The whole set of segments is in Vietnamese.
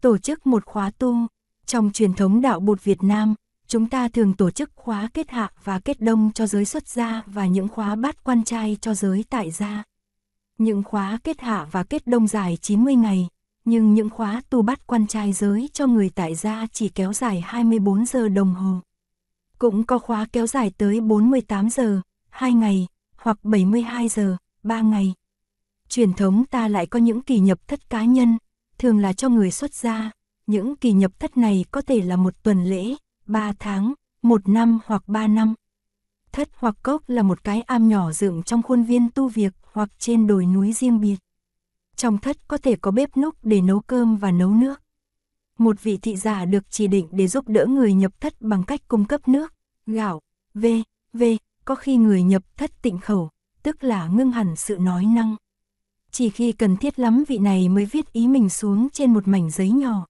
tổ chức một khóa tu. Trong truyền thống đạo Bụt Việt Nam, chúng ta thường tổ chức khóa kết hạ và kết đông cho giới xuất gia và những khóa bát quan trai cho giới tại gia. Những khóa kết hạ và kết đông dài 90 ngày, nhưng những khóa tu bát quan trai giới cho người tại gia chỉ kéo dài 24 giờ đồng hồ. Cũng có khóa kéo dài tới 48 giờ, 2 ngày, hoặc 72 giờ, 3 ngày. Truyền thống ta lại có những kỳ nhập thất cá nhân, thường là cho người xuất gia. Những kỳ nhập thất này có thể là một tuần lễ, 3 tháng, 1 năm hoặc 3 năm. Thất hoặc cốc là một cái am nhỏ dựng trong khuôn viên tu việc hoặc trên đồi núi riêng biệt. Trong thất có thể có bếp núc để nấu cơm và nấu nước. Một vị thị giả được chỉ định để giúp đỡ người nhập thất bằng cách cung cấp nước, gạo, v.v. Có khi người nhập thất tịnh khẩu, tức là ngưng hẳn sự nói năng. Chỉ khi cần thiết lắm vị này mới viết ý mình xuống trên một mảnh giấy nhỏ.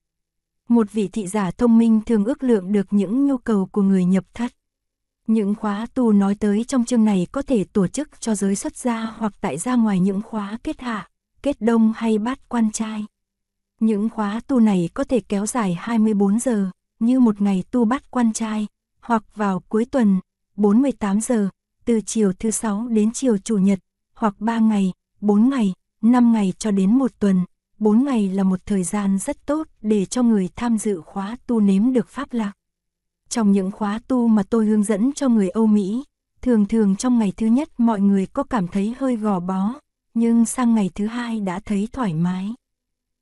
Một vị thị giả thông minh thường ước lượng được những nhu cầu của người nhập thất. Những khóa tu nói tới trong chương này có thể tổ chức cho giới xuất gia hoặc tại gia ngoài những khóa kết hạ, kết đông hay bát quan trai. Những khóa tu này có thể kéo dài 24 giờ, như một ngày tu bát quan trai, hoặc vào cuối tuần, 48 giờ, từ chiều thứ Sáu đến chiều Chủ nhật, hoặc 3 ngày, 4 ngày, 5 ngày cho đến 1 tuần. 4 ngày là một thời gian rất tốt để cho người tham dự khóa tu nếm được pháp lạc. Trong những khóa tu mà tôi hướng dẫn cho người Âu Mỹ, thường thường trong ngày thứ nhất mọi người có cảm thấy hơi gò bó, nhưng sang ngày thứ hai đã thấy thoải mái.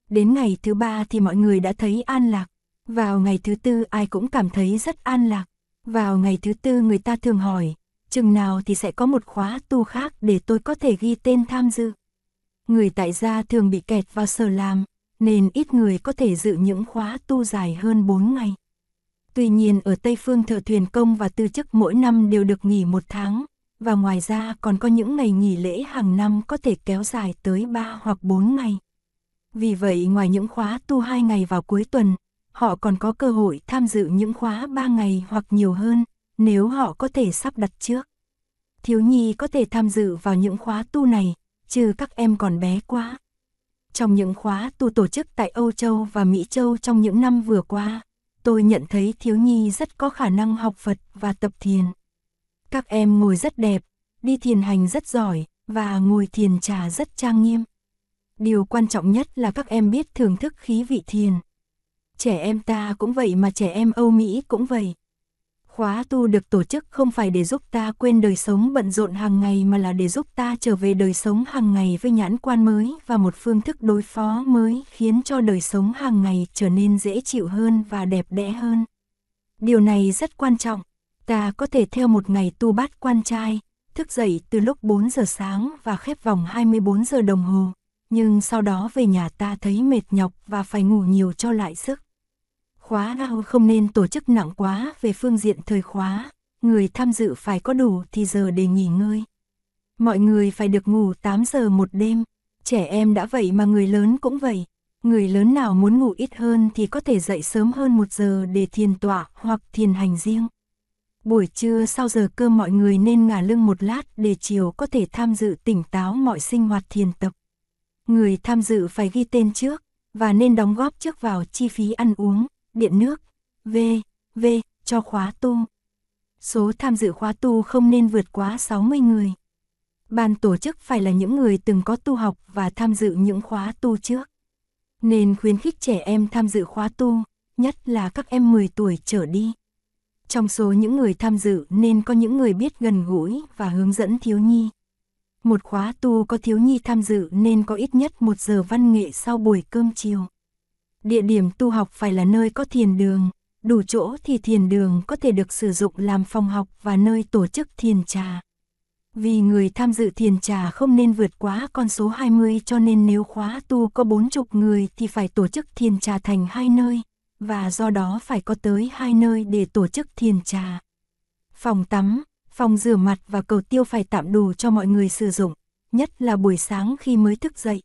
Đến ngày thứ ba thì mọi người đã thấy an lạc. Vào ngày thứ tư ai cũng cảm thấy rất an lạc. Vào ngày thứ tư người ta thường hỏi, chừng nào thì sẽ có một khóa tu khác để tôi có thể ghi tên tham dự. Người tại gia thường bị kẹt vào giờ làm, nên ít người có thể dự những khóa tu dài hơn 4 ngày. Tuy nhiên ở Tây Phương thợ thuyền công và tư chức mỗi năm đều được nghỉ 1 tháng, và ngoài ra còn có những ngày nghỉ lễ hàng năm có thể kéo dài tới 3 hoặc 4 ngày. Vì vậy ngoài những khóa tu 2 ngày vào cuối tuần, họ còn có cơ hội tham dự những khóa 3 ngày hoặc nhiều hơn, nếu họ có thể sắp đặt trước. Thiếu nhi có thể tham dự vào những khóa tu này, trừ các em còn bé quá. Trong những khóa tu tổ chức tại Âu Châu và Mỹ Châu trong những năm vừa qua, tôi nhận thấy thiếu nhi rất có khả năng học Phật và tập thiền. Các em ngồi rất đẹp, đi thiền hành rất giỏi, và ngồi thiền trà rất trang nghiêm. Điều quan trọng nhất là các em biết thưởng thức khí vị thiền. Trẻ em ta cũng vậy mà trẻ em Âu Mỹ cũng vậy. Khóa tu được tổ chức không phải để giúp ta quên đời sống bận rộn hàng ngày mà là để giúp ta trở về đời sống hàng ngày với nhãn quan mới và một phương thức đối phó mới khiến cho đời sống hàng ngày trở nên dễ chịu hơn và đẹp đẽ hơn. Điều này rất quan trọng. Ta có thể theo một ngày tu bát quan trai, thức dậy từ lúc 4 giờ sáng và khép vòng 24 giờ đồng hồ, nhưng sau đó về nhà ta thấy mệt nhọc và phải ngủ nhiều cho lại sức. Khóa không nên tổ chức nặng quá về phương diện thời khóa, người tham dự phải có đủ thì giờ để nghỉ ngơi. Mọi người phải được ngủ 8 giờ một đêm, trẻ em đã vậy mà người lớn cũng vậy. Người lớn nào muốn ngủ ít hơn thì có thể dậy sớm hơn 1 giờ để thiền tọa hoặc thiền hành riêng. Buổi trưa sau giờ cơm mọi người nên ngả lưng một lát để chiều có thể tham dự tỉnh táo mọi sinh hoạt thiền tập. Người tham dự phải ghi tên trước và nên đóng góp trước vào chi phí ăn uống, điện nước, v.v. cho khóa tu. Số tham dự khóa tu không nên vượt quá 60 người. Ban tổ chức phải là những người từng có tu học và tham dự những khóa tu trước. Nên khuyến khích trẻ em tham dự khóa tu, nhất là các em 10 tuổi trở đi. Trong số những người tham dự nên có những người biết gần gũi và hướng dẫn thiếu nhi. Một khóa tu có thiếu nhi tham dự nên có ít nhất 1 giờ văn nghệ sau buổi cơm chiều. Địa điểm tu học phải là nơi có thiền đường, đủ chỗ thì thiền đường có thể được sử dụng làm phòng học và nơi tổ chức thiền trà. Vì người tham dự thiền trà không nên vượt quá con số 20 cho nên nếu khóa tu có 40 người thì phải tổ chức thiền trà thành 2 nơi, và do đó phải có tới 2 nơi để tổ chức thiền trà. Phòng tắm, phòng rửa mặt và cầu tiêu phải tạm đủ cho mọi người sử dụng, nhất là buổi sáng khi mới thức dậy.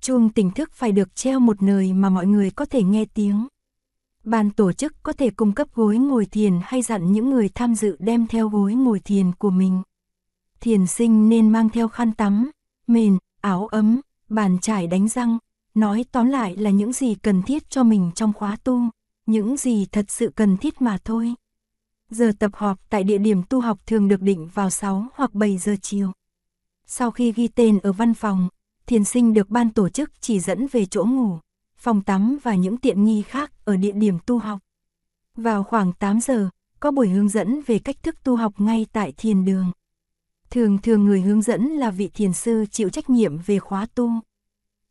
Chuông tỉnh thức phải được treo một nơi mà mọi người có thể nghe tiếng. Ban tổ chức có thể cung cấp gối ngồi thiền hay dặn những người tham dự đem theo gối ngồi thiền của mình. Thiền sinh nên mang theo khăn tắm, mền, áo ấm, bàn chải đánh răng, Nói tóm lại là những gì cần thiết cho mình trong khóa tu, những gì thật sự cần thiết mà thôi. Giờ tập họp tại địa điểm tu học thường được định vào 6 hoặc 7 giờ chiều. Sau khi ghi tên ở văn phòng, thiền sinh được ban tổ chức chỉ dẫn về chỗ ngủ, phòng tắm và những tiện nghi khác ở địa điểm tu học. Vào khoảng 8 giờ, có buổi hướng dẫn về cách thức tu học ngay tại thiền đường. Thường người hướng dẫn là vị thiền sư chịu trách nhiệm về khóa tu.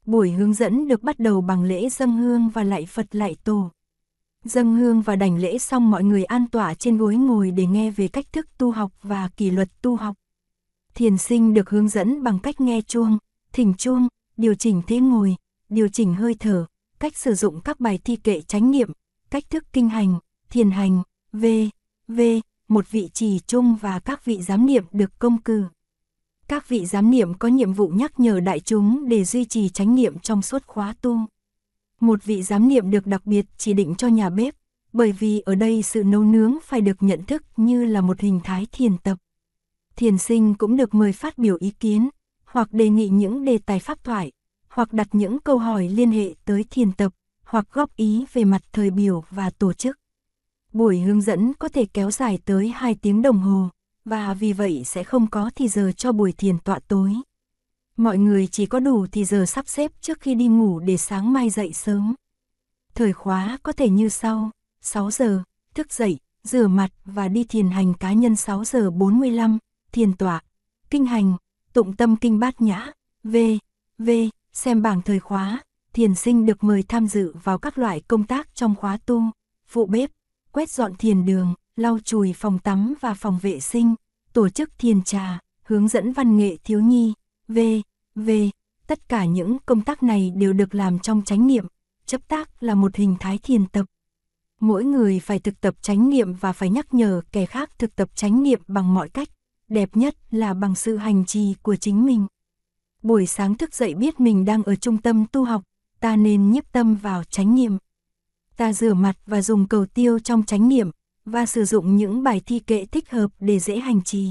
Buổi hướng dẫn được bắt đầu bằng lễ dâng hương và lạy Phật lạy Tổ. Dâng hương và đảnh lễ xong mọi người an tọa trên gối ngồi để nghe về cách thức tu học và kỷ luật tu học. Thiền sinh được hướng dẫn bằng cách nghe chuông, thỉnh chuông, điều chỉnh thế ngồi, điều chỉnh hơi thở, cách sử dụng các bài thi kệ chánh niệm, cách thức kinh hành, thiền hành, một vị trì chung và các vị giám niệm được công cử. Các vị giám niệm có nhiệm vụ nhắc nhở đại chúng để duy trì chánh niệm trong suốt khóa tu. Một vị giám niệm được đặc biệt chỉ định cho nhà bếp, bởi vì ở đây sự nấu nướng phải được nhận thức như là một hình thái thiền tập. Thiền sinh cũng được mời phát biểu ý kiến, hoặc đề nghị những đề tài pháp thoại, hoặc đặt những câu hỏi liên hệ tới thiền tập, hoặc góp ý về mặt thời biểu và tổ chức. Buổi hướng dẫn có thể kéo dài tới 2 tiếng đồng hồ, và vì vậy sẽ không có thì giờ cho buổi thiền tọa tối. Mọi người chỉ có đủ thì giờ sắp xếp trước khi đi ngủ để sáng mai dậy sớm. Thời khóa có thể như sau: 6 giờ, thức dậy, rửa mặt và đi thiền hành cá nhân 6 giờ 45, thiền tọa, kinh hành, tụng tâm kinh Bát Nhã, xem bảng thời khóa. Thiền sinh được mời tham dự vào các loại công tác trong khóa tu: phụ bếp, quét dọn thiền đường, lau chùi phòng tắm và phòng vệ sinh, tổ chức thiền trà, hướng dẫn văn nghệ thiếu nhi, Tất cả những công tác này đều được làm trong chánh niệm, chấp tác là một hình thái thiền tập. Mỗi người phải thực tập chánh niệm và phải nhắc nhở kẻ khác thực tập chánh niệm bằng mọi cách, đẹp nhất là bằng sự hành trì của chính mình. Buổi sáng thức dậy biết mình đang ở trung tâm tu học, ta nên nhiếp tâm vào chánh niệm. Ta rửa mặt và dùng cầu tiêu trong chánh niệm, và sử dụng những bài thi kệ thích hợp để dễ hành trì.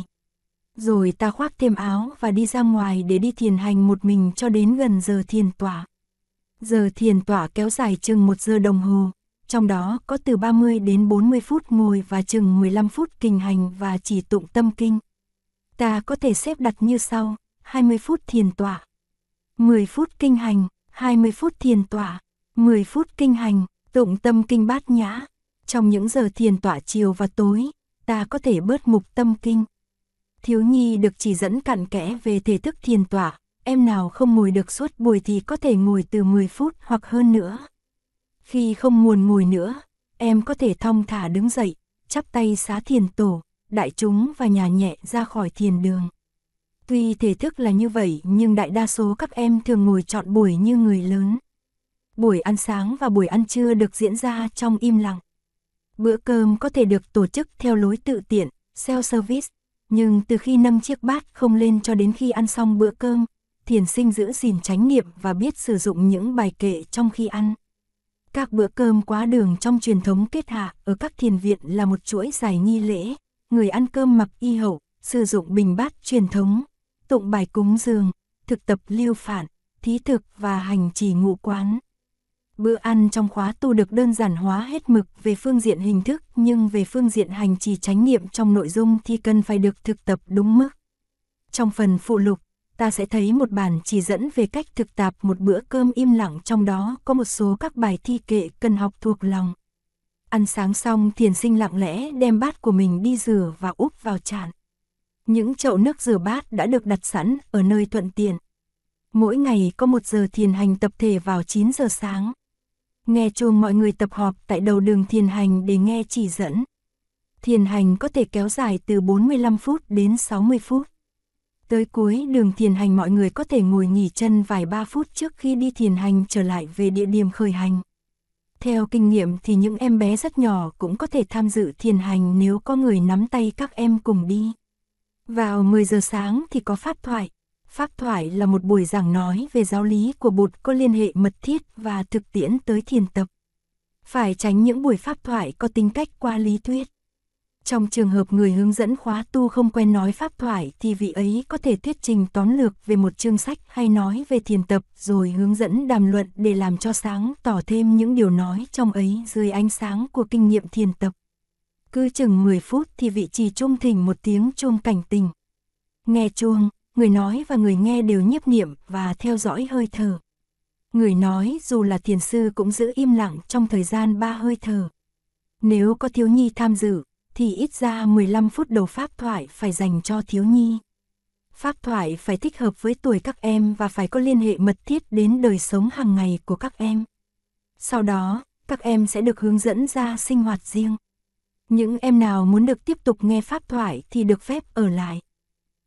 Rồi ta khoác thêm áo và đi ra ngoài để đi thiền hành một mình cho đến gần giờ thiền tọa. Giờ thiền tọa kéo dài chừng 1 giờ đồng hồ, trong đó có từ 30 đến 40 phút ngồi và chừng 15 phút kinh hành và chỉ tụng tâm kinh. Ta có thể xếp đặt như sau: 20 phút thiền tọa, 10 phút kinh hành, 20 phút thiền tọa, 10 phút kinh hành, tụng tâm kinh Bát Nhã. Trong những giờ thiền tọa chiều và tối, ta có thể bớt mục tâm kinh. Thiếu nhi được chỉ dẫn cặn kẽ về thể thức thiền tọa, em nào không ngồi được suốt buổi thì có thể ngồi từ 10 phút hoặc hơn nữa. Khi không muốn ngồi nữa, em có thể thong thả đứng dậy, chắp tay xá thiền tổ, đại chúng và nhà nhẹ ra khỏi thiền đường. Tuy thể thức là như vậy nhưng đại đa số các em thường ngồi trọn buổi như người lớn. Buổi ăn sáng và buổi ăn trưa được diễn ra trong im lặng. Bữa cơm có thể được tổ chức theo lối tự tiện, self-service, nhưng từ khi nâng chiếc bát không lên cho đến khi ăn xong bữa cơm, thiền sinh giữ gìn chánh niệm và biết sử dụng những bài kệ trong khi ăn. Các bữa cơm quá đường trong truyền thống kết hạ ở các thiền viện là một chuỗi dài nghi lễ, người ăn cơm mặc y hậu, sử dụng bình bát truyền thống, tụng bài cúng dường, thực tập liêu phản, thí thực và hành trì ngũ quán. Bữa ăn trong khóa tu được đơn giản hóa hết mực về phương diện hình thức, nhưng về phương diện hành trì chánh niệm trong nội dung thì cần phải được thực tập đúng mức. Trong phần phụ lục, ta sẽ thấy một bản chỉ dẫn về cách thực tập một bữa cơm im lặng, trong đó có một số các bài thi kệ cần học thuộc lòng. Ăn sáng xong, thiền sinh lặng lẽ đem bát của mình đi rửa và úp vào chạn. Những chậu nước rửa bát đã được đặt sẵn ở nơi thuận tiện. Mỗi ngày có 1 giờ thiền hành tập thể vào 9 giờ sáng. Nghe chuông mọi người tập họp tại đầu đường thiền hành để nghe chỉ dẫn. Thiền hành có thể kéo dài từ 45 phút đến 60 phút. Tới cuối đường thiền hành mọi người có thể ngồi nghỉ chân vài 3 phút trước khi đi thiền hành trở lại về địa điểm khởi hành. Theo kinh nghiệm thì những em bé rất nhỏ cũng có thể tham dự thiền hành nếu có người nắm tay các em cùng đi. Vào 10 giờ sáng thì có pháp thoại. Pháp thoại là một buổi giảng nói về giáo lý của Bụt có liên hệ mật thiết và thực tiễn tới thiền tập. Phải tránh những buổi pháp thoại có tính cách quá lý thuyết. Trong trường hợp người hướng dẫn khóa tu không quen nói pháp thoại thì vị ấy có thể thuyết trình tóm lược về một chương sách hay nói về thiền tập rồi hướng dẫn đàm luận để làm cho sáng tỏ thêm những điều nói trong ấy dưới ánh sáng của kinh nghiệm thiền tập. Cứ chừng 10 phút thì vị trì chuông thỉnh một tiếng chuông cảnh tỉnh. Nghe chuông, người nói và người nghe đều nhiếp niệm và theo dõi hơi thở. Người nói dù là thiền sư cũng giữ im lặng trong thời gian 3 hơi thở. Nếu có thiếu nhi tham dự, thì ít ra 15 phút đầu pháp thoại phải dành cho thiếu nhi. Pháp thoại phải thích hợp với tuổi các em và phải có liên hệ mật thiết đến đời sống hàng ngày của các em. Sau đó, các em sẽ được hướng dẫn ra sinh hoạt riêng. Những em nào muốn được tiếp tục nghe pháp thoại thì được phép ở lại.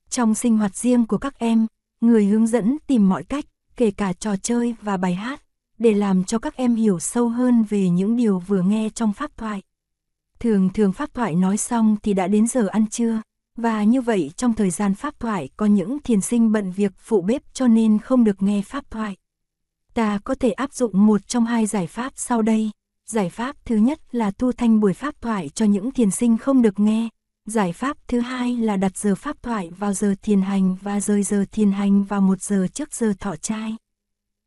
Trong sinh hoạt riêng của các em, người hướng dẫn tìm mọi cách, kể cả trò chơi và bài hát, để làm cho các em hiểu sâu hơn về những điều vừa nghe trong pháp thoại. Thường pháp thoại nói xong thì đã đến giờ ăn trưa, và như vậy trong thời gian pháp thoại có những thiền sinh bận việc phụ bếp cho nên không được nghe pháp thoại. Ta có thể áp dụng một trong hai giải pháp sau đây. Giải pháp thứ nhất là thu thanh buổi pháp thoại cho những thiền sinh không được nghe. Giải pháp thứ hai là đặt giờ pháp thoại vào giờ thiền hành và rời giờ thiền hành vào 1 giờ trước giờ thọ trai.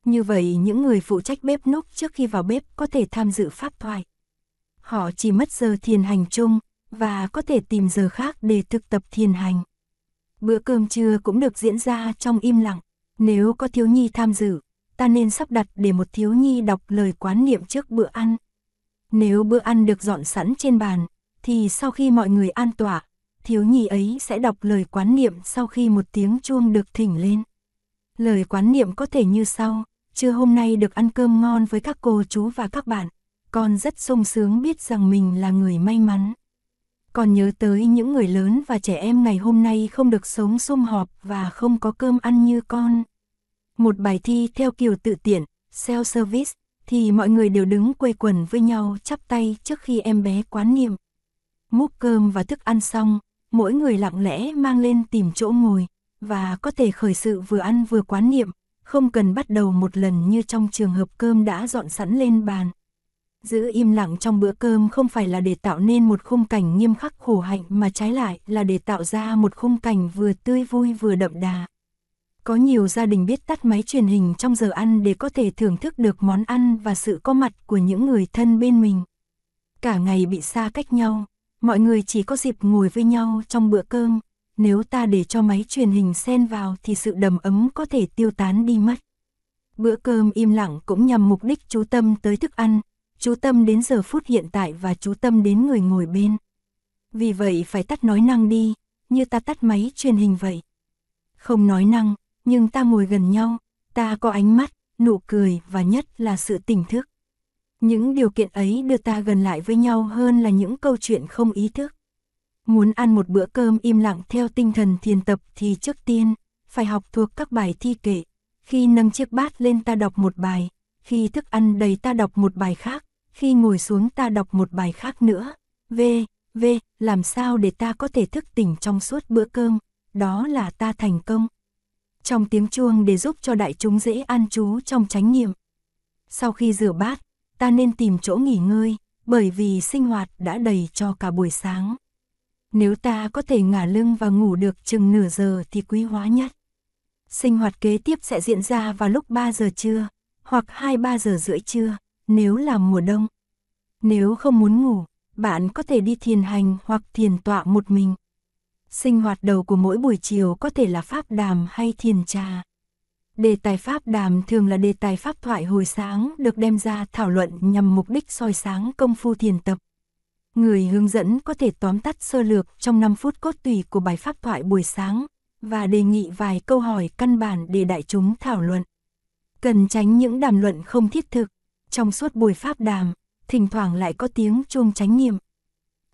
Như vậy những người phụ trách bếp núc trước khi vào bếp có thể tham dự pháp thoại. Họ chỉ mất giờ thiền hành chung và có thể tìm giờ khác để thực tập thiền hành. Bữa cơm trưa cũng được diễn ra trong im lặng. Nếu có thiếu nhi tham dự, ta nên sắp đặt để một thiếu nhi đọc lời quán niệm trước bữa ăn. Nếu bữa ăn được dọn sẵn trên bàn, thì sau khi mọi người an tọa, thiếu nhi ấy sẽ đọc lời quán niệm sau khi một tiếng chuông được thỉnh lên. Lời quán niệm có thể như sau: trưa hôm nay được ăn cơm ngon với các cô chú và các bạn. Con rất sung sướng biết rằng mình là người may mắn. Con nhớ tới những người lớn và trẻ em ngày hôm nay không được sống sum họp và không có cơm ăn như con. Một bài thi theo kiểu tự tiện, self-service, thì mọi người đều đứng quây quần với nhau chắp tay trước khi em bé quán niệm. Múc cơm và thức ăn xong, mỗi người lặng lẽ mang lên tìm chỗ ngồi, và có thể khởi sự vừa ăn vừa quán niệm, không cần bắt đầu một lần như trong trường hợp cơm đã dọn sẵn lên bàn. Giữ im lặng trong bữa cơm không phải là để tạo nên một khung cảnh nghiêm khắc khổ hạnh mà trái lại là để tạo ra một khung cảnh vừa tươi vui vừa đậm đà. Có nhiều gia đình biết tắt máy truyền hình trong giờ ăn để có thể thưởng thức được món ăn và sự có mặt của những người thân bên mình. Cả ngày bị xa cách nhau, mọi người chỉ có dịp ngồi với nhau trong bữa cơm. Nếu ta để cho máy truyền hình xen vào thì sự đầm ấm có thể tiêu tán đi mất. Bữa cơm im lặng cũng nhằm mục đích chú tâm tới thức ăn, chú tâm đến giờ phút hiện tại và chú tâm đến người ngồi bên. Vì vậy phải tắt nói năng đi, như ta tắt máy truyền hình vậy. Không nói năng, nhưng ta ngồi gần nhau, ta có ánh mắt, nụ cười và nhất là sự tỉnh thức. Những điều kiện ấy đưa ta gần lại với nhau hơn là những câu chuyện không ý thức. Muốn ăn một bữa cơm im lặng theo tinh thần thiền tập thì trước tiên phải học thuộc các bài thi kệ. Khi nâng chiếc bát lên ta đọc một bài, khi thức ăn đầy ta đọc một bài khác, khi ngồi xuống ta đọc một bài khác nữa. Làm sao để ta có thể thức tỉnh trong suốt bữa cơm, đó là ta thành công. Trong tiếng chuông để giúp cho đại chúng dễ an trú trong chánh niệm. Sau khi rửa bát, ta nên tìm chỗ nghỉ ngơi, bởi vì sinh hoạt đã đầy cho cả buổi sáng. Nếu ta có thể ngả lưng và ngủ được chừng nửa giờ thì quý hóa nhất. Sinh hoạt kế tiếp sẽ diễn ra vào lúc 3 giờ trưa, hoặc 2-3 giờ rưỡi trưa, nếu là mùa đông. Nếu không muốn ngủ, bạn có thể đi thiền hành hoặc thiền tọa một mình. Sinh hoạt đầu của mỗi buổi chiều có thể là pháp đàm hay thiền trà. Đề tài pháp đàm thường là đề tài pháp thoại hồi sáng được đem ra thảo luận nhằm mục đích soi sáng công phu thiền tập. Người hướng dẫn có thể tóm tắt sơ lược trong 5 phút cốt tủy của bài pháp thoại buổi sáng và đề nghị vài câu hỏi căn bản để đại chúng thảo luận. Cần tránh những đàm luận không thiết thực. Trong suốt buổi pháp đàm, thỉnh thoảng lại có tiếng chuông chánh niệm.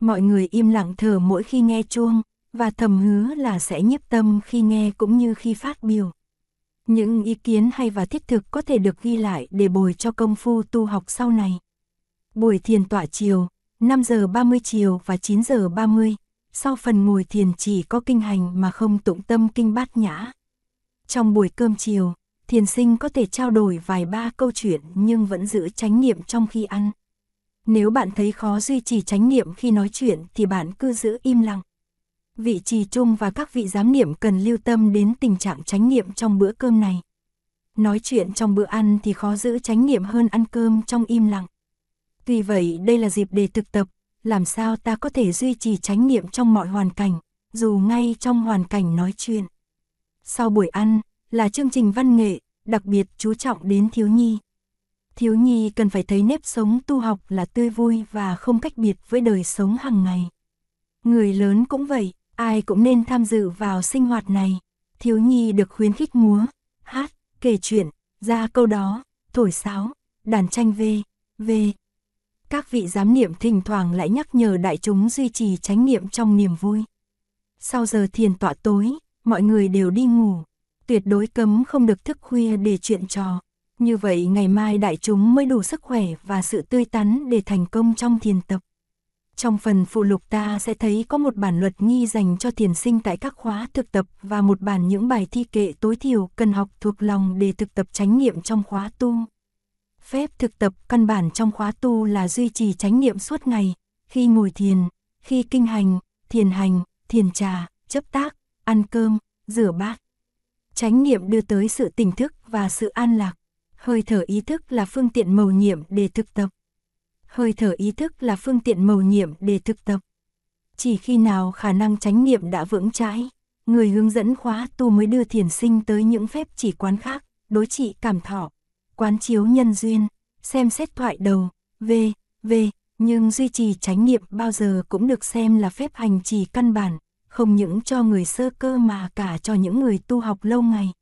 Mọi người im lặng thở mỗi khi nghe chuông và thầm hứa là sẽ nhiếp tâm khi nghe cũng như khi phát biểu. Những ý kiến hay và thiết thực có thể được ghi lại để bồi cho công phu tu học sau này. Buổi thiền tọa chiều, 5 giờ 30 chiều và 9 giờ 30, sau phần ngồi thiền chỉ có kinh hành mà không tụng tâm kinh Bát Nhã. Trong buổi cơm chiều, thiền sinh có thể trao đổi vài ba câu chuyện nhưng vẫn giữ chánh niệm trong khi ăn. Nếu bạn thấy khó duy trì chánh niệm khi nói chuyện thì bạn cứ giữ im lặng. Vị trì chung và các vị giám niệm cần lưu tâm đến tình trạng chánh niệm trong bữa cơm này. Nói chuyện trong bữa ăn thì khó giữ chánh niệm hơn ăn cơm trong im lặng. Tuy vậy, đây là dịp để thực tập, làm sao ta có thể duy trì chánh niệm trong mọi hoàn cảnh, dù ngay trong hoàn cảnh nói chuyện. Sau buổi ăn là chương trình văn nghệ, đặc biệt chú trọng đến thiếu nhi. Thiếu nhi cần phải thấy nếp sống tu học là tươi vui và không cách biệt với đời sống hàng ngày. Người lớn cũng vậy, ai cũng nên tham dự vào sinh hoạt này. Thiếu nhi được khuyến khích múa, hát, kể chuyện, ra câu đó, thổi sáo, đàn tranh v.v. Các vị giám niệm thỉnh thoảng lại nhắc nhở đại chúng duy trì chánh niệm trong niềm vui. Sau giờ thiền tọa tối, mọi người đều đi ngủ. Tuyệt đối cấm không được thức khuya để chuyện trò. Như vậy ngày mai đại chúng mới đủ sức khỏe và sự tươi tắn để thành công trong thiền tập. Trong phần phụ lục ta sẽ thấy có một bản luật nghi dành cho thiền sinh tại các khóa thực tập và một bản những bài thi kệ tối thiểu cần học thuộc lòng để thực tập chánh niệm trong khóa tu. Phép thực tập căn bản trong khóa tu là duy trì chánh niệm suốt ngày, khi ngồi thiền, khi kinh hành, thiền trà, chấp tác, ăn cơm, rửa bát. Chánh niệm đưa tới sự tỉnh thức và sự an lạc. Hơi thở ý thức là phương tiện mầu nhiệm để thực tập. Chỉ khi nào khả năng chánh niệm đã vững chãi, người hướng dẫn khóa tu mới đưa thiền sinh tới những phép chỉ quán khác, đối trị cảm thọ, quán chiếu nhân duyên, xem xét thoại đầu, v.v. Nhưng duy trì chánh niệm bao giờ cũng được xem là phép hành trì căn bản, không những cho người sơ cơ mà cả cho những người tu học lâu ngày.